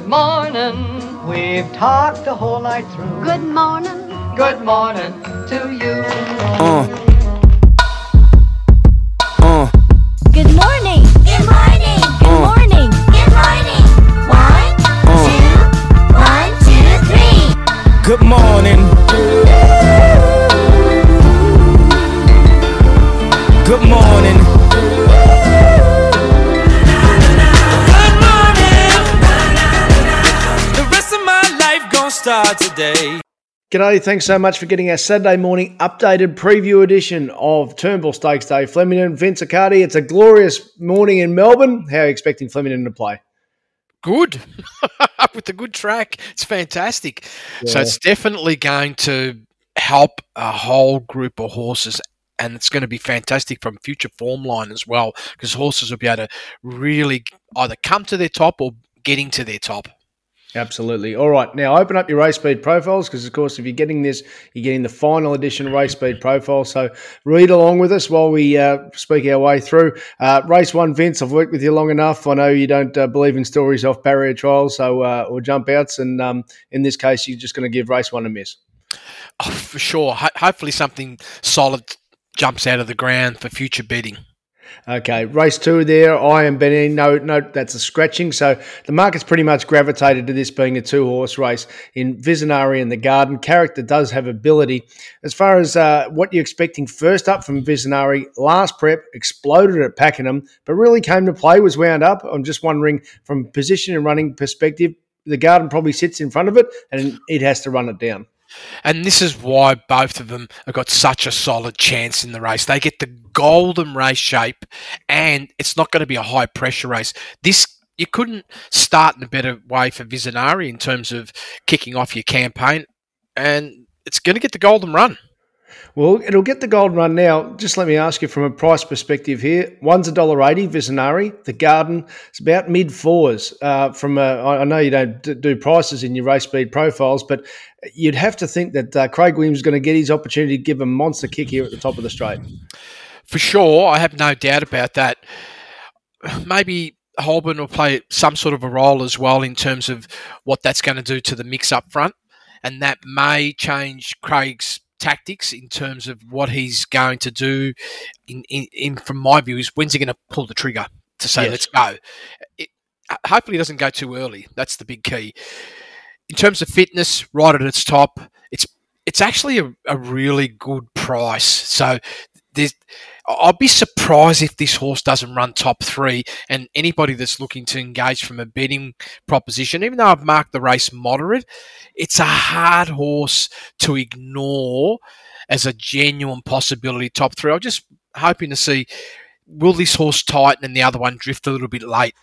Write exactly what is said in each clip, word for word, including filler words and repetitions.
Good morning. We've talked the whole night through. Good morning. Good morning to you. Uh. Uh. Good morning. Good morning. Good morning. Good morning. One, two, one, two, three. Good morning. Good morning. Good morning. The rest of my life gonna start today. G'day, thanks so much for getting our Saturday morning updated preview edition of Turnbull Stakes Day. Flemington, Vince Accardi, it's a glorious morning in Melbourne. How are you expecting Flemington to play? Good. With a good track. It's fantastic. Yeah. So it's definitely going to help a whole group of horses, and it's going to be fantastic from future form line as well, because horses will be able to really either come to their top or getting to their top. Absolutely. All right. Now, open up your race speed profiles because, of course, if you're getting this, you're getting the final edition race speed profile. So read along with us while we uh, speak our way through. Uh, race one, Vince, I've worked with you long enough. I know you don't uh, believe in stories off barrier trials so, uh, or jump outs. And um, in this case, you're just going to give race one a miss. Oh, for sure. Ho- hopefully something solid jumps out of the ground for future betting. Okay, race two there, I am Benny. No, no, that's a scratching. So the market's pretty much gravitated to this being a two-horse race in Vizanari and the Garden. Character does have ability. As far as uh, what you're expecting, first up from Vizanari, last prep, exploded at Pakenham, but really came to play, was wound up. I'm just wondering, from position and running perspective, the Garden probably sits in front of it and it has to run it down. And this is why both of them have got such a solid chance in the race. They get the golden race shape, and it's not going to be a high-pressure race. This you couldn't start in a better way for Vizanari in terms of kicking off your campaign, and it's going to get the golden run. Well, it'll get the golden run now. Just let me ask you from a price perspective here. One's one dollar eighty, Vizanari. The Garden, it's about mid-fours. Uh, from a, I know you don't do prices in your race speed profiles, but you'd have to think that uh, Craig Williams is going to get his opportunity to give a monster kick here at the top of the straight. For sure. I have no doubt about that. Maybe Holborn will play some sort of a role as well in terms of what that's going to do to the mix up front, and that may change Craig's tactics in terms of what he's going to do. In, in, in from my view, is when's he going to pull the trigger to say, yes, let's go. It, hopefully, it doesn't go too early. That's the big key. In terms of fitness, right at its top, it's it's actually a, a really good price. So there's, I'll be surprised if this horse doesn't run top three. And anybody that's looking to engage from a betting proposition, even though I've marked the race moderate, it's a hard horse to ignore as a genuine possibility top three. I'm just hoping to see, will this horse tighten and the other one drift a little bit late?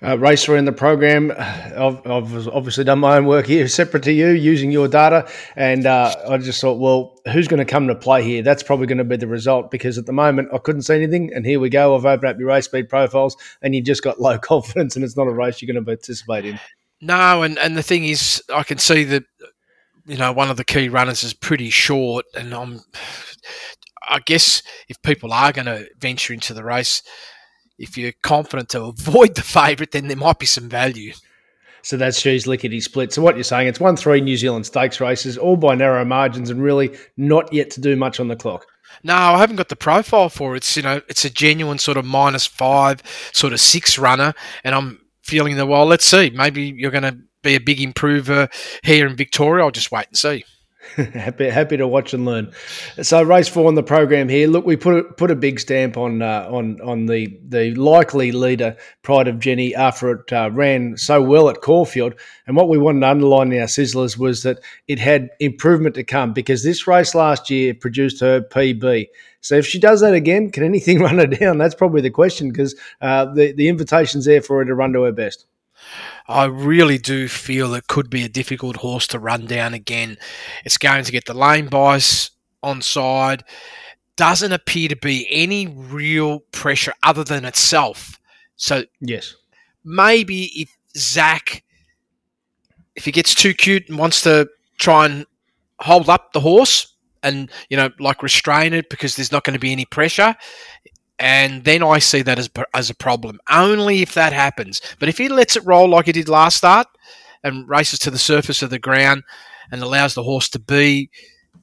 Uh, racer in the program, I've, I've obviously done my own work here, separate to you, using your data, and uh, I just thought, well, who's going to come to play here? That's probably going to be the result, because at the moment I couldn't see anything, and here we go, I've opened up your race speed profiles, and you just got low confidence, and it's not a race you're going to participate in. No, and, and the thing is, I can see that, you know, one of the key runners is pretty short, and I'm, I guess if people are going to venture into the race, if you're confident to avoid the favourite, then there might be some value. So that's She's Lickety Split. So what you're saying, it's won three New Zealand stakes races, all by narrow margins, and really not yet to do much on the clock. No, I haven't got the profile for it. It's, you know, it's a genuine sort of minus five, sort of six runner, and I'm feeling that, well, let's see. Maybe you're going to be a big improver here in Victoria. I'll just wait and see. happy, happy to watch and learn. So race four on the program here. Look, we put a, put a big stamp on uh, on on the the likely leader, Pride of Jenny, after it uh, ran so well at Caulfield. And what we wanted to underline in our sizzlers was that it had improvement to come, because this race last year produced her P B. So if she does that again, can anything run her down? That's probably the question, because uh, the the invitation's there for her to run to her best. I really do feel it could be a difficult horse to run down again. It's going to get the lane bias on side. Doesn't appear to be any real pressure other than itself. So yes, maybe if Zach, if he gets too cute and wants to try and hold up the horse and, you know, like restrain it because there's not going to be any pressure, And then I see that as as a problem. Only if that happens. But if he lets it roll like he did last start and races to the surface of the ground and allows the horse to be,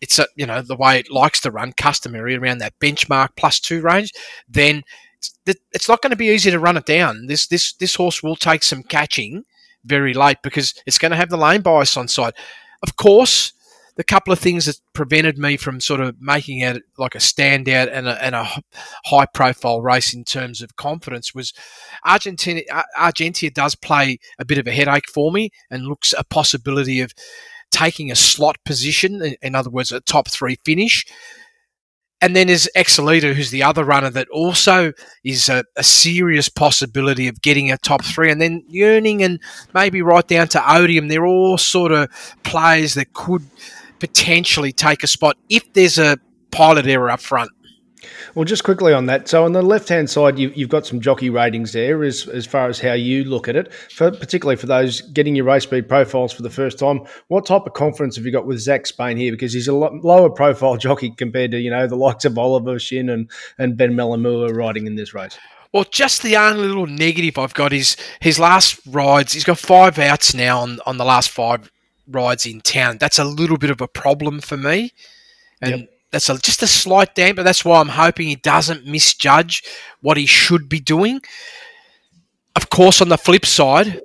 it's a, you know, the way it likes to run, customary around that benchmark plus two range, then it's, it's not going to be easy to run it down. This this this horse will take some catching very late because it's going to have the lane bias on side. Of course, the couple of things that prevented me from sort of making it like a standout and a, and a high-profile race in terms of confidence was Argentina. Argentina does play a bit of a headache for me and looks a possibility of taking a slot position, in other words, a top three finish. And then there's Exelita, who's the other runner that also is a, a serious possibility of getting a top three. And then Yearning and maybe right down to Odium, they're all sort of players that could potentially take a spot if there's a pilot error up front. Well, just quickly on that. So on the left-hand side, you, you've got some jockey ratings there as, as far as how you look at it, for, particularly for those getting your race speed profiles for the first time. What type of confidence have you got with Zach Spain here? Because he's a lo- lower profile jockey compared to, you know, the likes of Oliver Shin and, and Ben Malamua riding in this race. Well, just the only little negative I've got is his last rides. He's got five outs now on, on the last five rides in town. That's a little bit of a problem for me. And yep. That's a, just a slight damper. That's why I'm hoping he doesn't misjudge what he should be doing. Of course, on the flip side,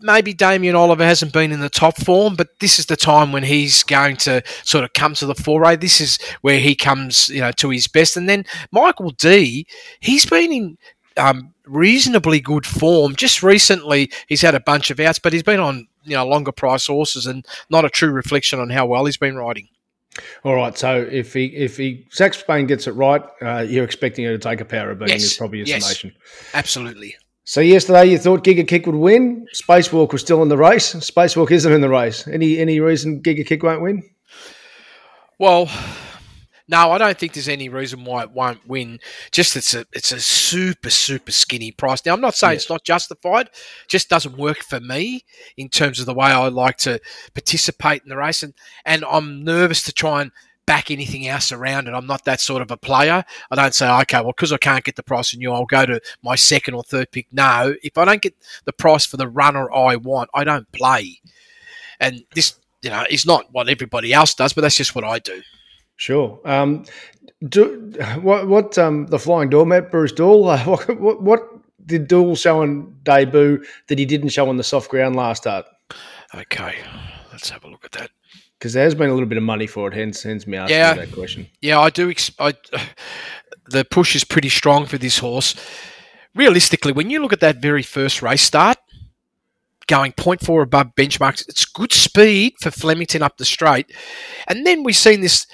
maybe Damien Oliver hasn't been in the top form, but this is the time when he's going to sort of come to the foray. This is where he comes, you know, to his best. And then Michael D, he's been in um, reasonably good form. Just recently, he's had a bunch of outs, but he's been on, you know, longer price horses and not a true reflection on how well he's been riding. All right, so if he if he Zach Spain gets it right, uh, you're expecting her to take a power of beating. Yes, is probably your yes, summation. Absolutely. So yesterday you thought Giga Kick would win. Spacewalk was still in the race. Spacewalk isn't in the race. Any any reason Giga Kick won't win? Well, no, I don't think there's any reason why it won't win. Just it's a it's a super super skinny price. Now I'm not saying yeah. it's not justified. Just doesn't work for me in terms of the way I like to participate in the race, and and I'm nervous to try and back anything else around it. I'm not that sort of a player. I don't say, okay, well, because I can't get the price on you, I'll go to my second or third pick. No, if I don't get the price for the runner I want, I don't play. And this, you know, is not what everybody else does, but that's just what I do. Sure. Um, do, what what um, the flying doormat, Bruce Dool, uh, what, what, what did Dool show on debut that he didn't show on the soft ground last start? Okay, let's have a look at that. Because there has been a little bit of money for it, hence, hence me asking yeah, that question. Yeah, I do. Ex- I, the push is pretty strong for this horse. Realistically, when you look at that very first race start, going point four above benchmarks, it's good speed for Flemington up the straight. And then we've seen this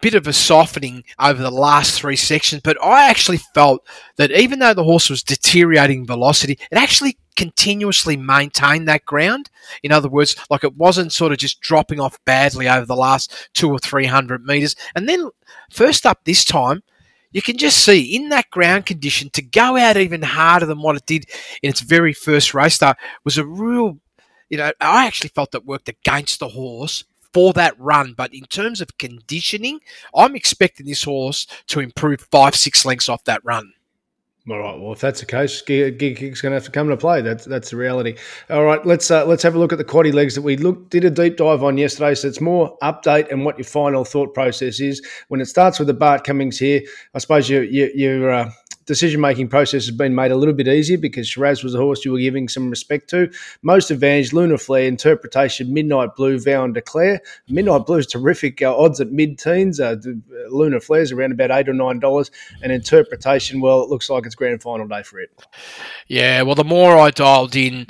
bit of a softening over the last three sections, but I actually felt that even though the horse was deteriorating velocity, it actually continuously maintained that ground. In other words, like it wasn't sort of just dropping off badly over the last two or three hundred metres. And then first up this time, you can just see in that ground condition to go out even harder than what it did in its very first race start was a real, you know, I actually felt that worked against the horse for that run. But in terms of conditioning, I'm expecting this horse to improve five, six lengths off that run. All right, well, if that's the case, Giga Kick's going to have to come to play. That's that's the reality. All right, let's uh, let's have a look at the quaddie legs that we looked did a deep dive on yesterday. So it's more update and what your final thought process is. When it starts with the Bart Cummings here, I suppose you, you, you're... Uh, decision-making process has been made a little bit easier because Shiraz was a horse you were giving some respect to. Most Advantage, Lunar Flare, Interpretation, Midnight Blue, Vow and Declare. Midnight Blue's terrific uh, odds at mid-teens. Uh, Lunar Flare's around about eight dollars or nine dollars. And Interpretation, well, it looks like it's grand final day for it. Yeah, well, the more I dialed in,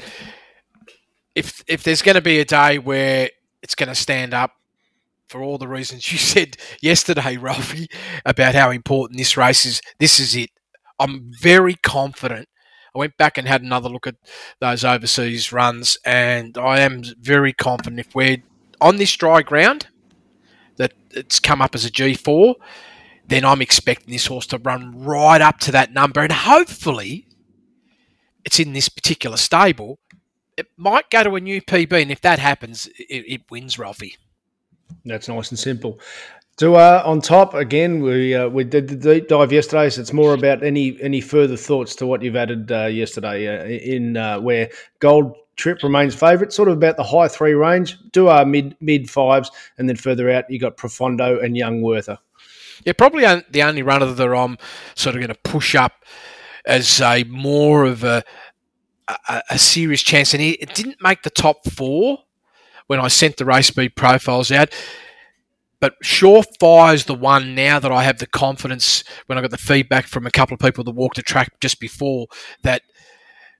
if if there's going to be a day where it's going to stand up, for all the reasons you said yesterday, Ralphie, about how important this race is, this is it. I'm very confident. I went back and had another look at those overseas runs, and I am very confident if we're on this dry ground that it's come up as a G four, then I'm expecting this horse to run right up to that number, and hopefully it's in this particular stable. It might go to a new P B, and if that happens, it, it wins, Ralphie. That's nice and simple. So uh, on top again, we uh, we did the deep dive yesterday. So it's more about any any further thoughts to what you've added uh, yesterday uh, in uh, where Gold Trip remains favourite, sort of about the high three range, do our mid mid fives, and then further out you got Profondo and Young Werther. Yeah, probably the only runner that I'm sort of going to push up as a more of a a, a serious chance, and it didn't make the top four when I sent the race speed profiles out. But Surefire's the one now that I have the confidence, when I got the feedback from a couple of people that walked the track just before, that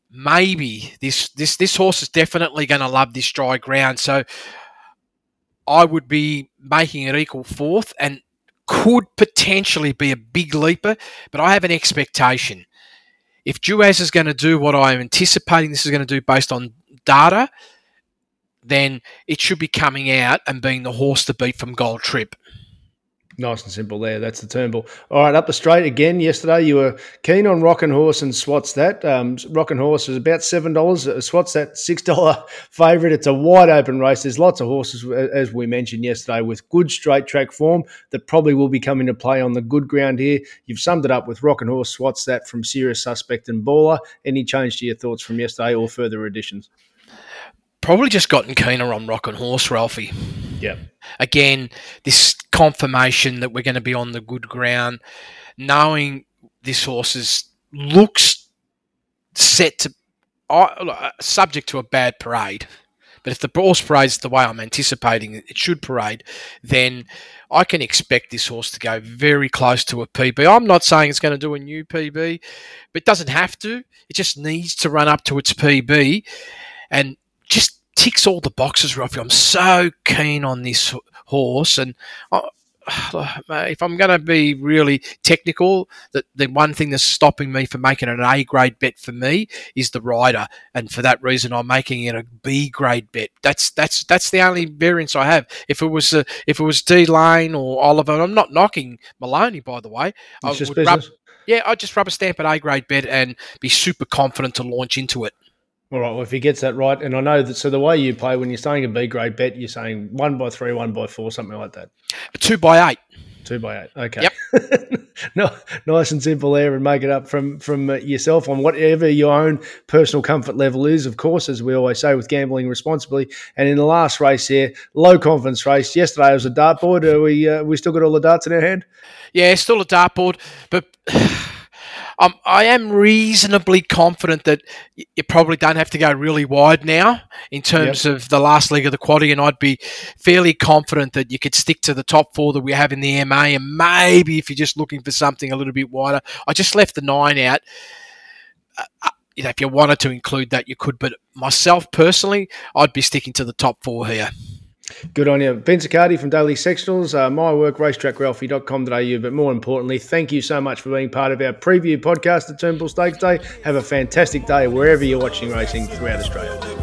maybe this this, this horse is definitely going to love this dry ground. So I would be making it equal fourth and could potentially be a big leaper, but I have an expectation. If Juaz is going to do what I am anticipating this is going to do based on data, then it should be coming out and being the horse to beat from Gold Trip. Nice and simple there. That's the Turnbull. All right, up the straight again. Yesterday you were keen on Rockin' Horse and Swats That. Um, Rockin' Horse is about seven dollars. Swats That, six dollars favourite. It's a wide open race. There's lots of horses, as we mentioned yesterday, with good straight track form that probably will be coming to play on the good ground here. You've summed it up with Rockin' Horse, Swats That from Serious Suspect and Baller. Any change to your thoughts from yesterday or further additions? Probably just gotten keener on Rockin' Horse, Ralphie. Yeah. Again, this confirmation that we're going to be on the good ground, knowing this horse is, looks set to uh, subject to a bad parade. But if the horse parades the way I'm anticipating it should parade, then I can expect this horse to go very close to a P B. I'm not saying it's going to do a new P B, but it doesn't have to. It just needs to run up to its P B and just ticks all the boxes, Ralphie. I'm so keen on this horse. And I, if I'm going to be really technical, the, the one thing that's stopping me from making an A-grade bet for me is the rider. And for that reason, I'm making it a B-grade bet. That's that's that's the only variance I have. If it was uh, if it was D-Lane or Oliver, and I'm not knocking Maloney, by the way. It's I just would rub, Yeah, I'd just rub a stamp at A-grade bet and be super confident to launch into it. All right, well, if he gets that right, and I know that, so the way you play, when you're saying a B-grade bet, you're saying one by three, one by four, something like that. Two by eight. Two by eight, okay. Yep. No, nice and simple there, and make it up from, from yourself on whatever your own personal comfort level is, of course, as we always say, with gambling responsibly. And in the last race here, low confidence race. Yesterday was a dartboard. Are we, uh, we still got all the darts in our hand? Yeah, still a dartboard, but... Um, I am reasonably confident that you probably don't have to go really wide now in terms yep. of the last leg of the quaddie, and I'd be fairly confident that you could stick to the top four that we have in the M A, and maybe if you're just looking for something a little bit wider. I just left the nine out. Uh, you know, if you wanted to include that, you could, but myself personally, I'd be sticking to the top four here. Good on you. Vince Accardi from Daily Sectionals, uh, my work, racetrack ralphie dot com dot a u. But more importantly, thank you so much for being part of our preview podcast at Turnbull Stakes Day. Have a fantastic day wherever you're watching racing throughout Australia.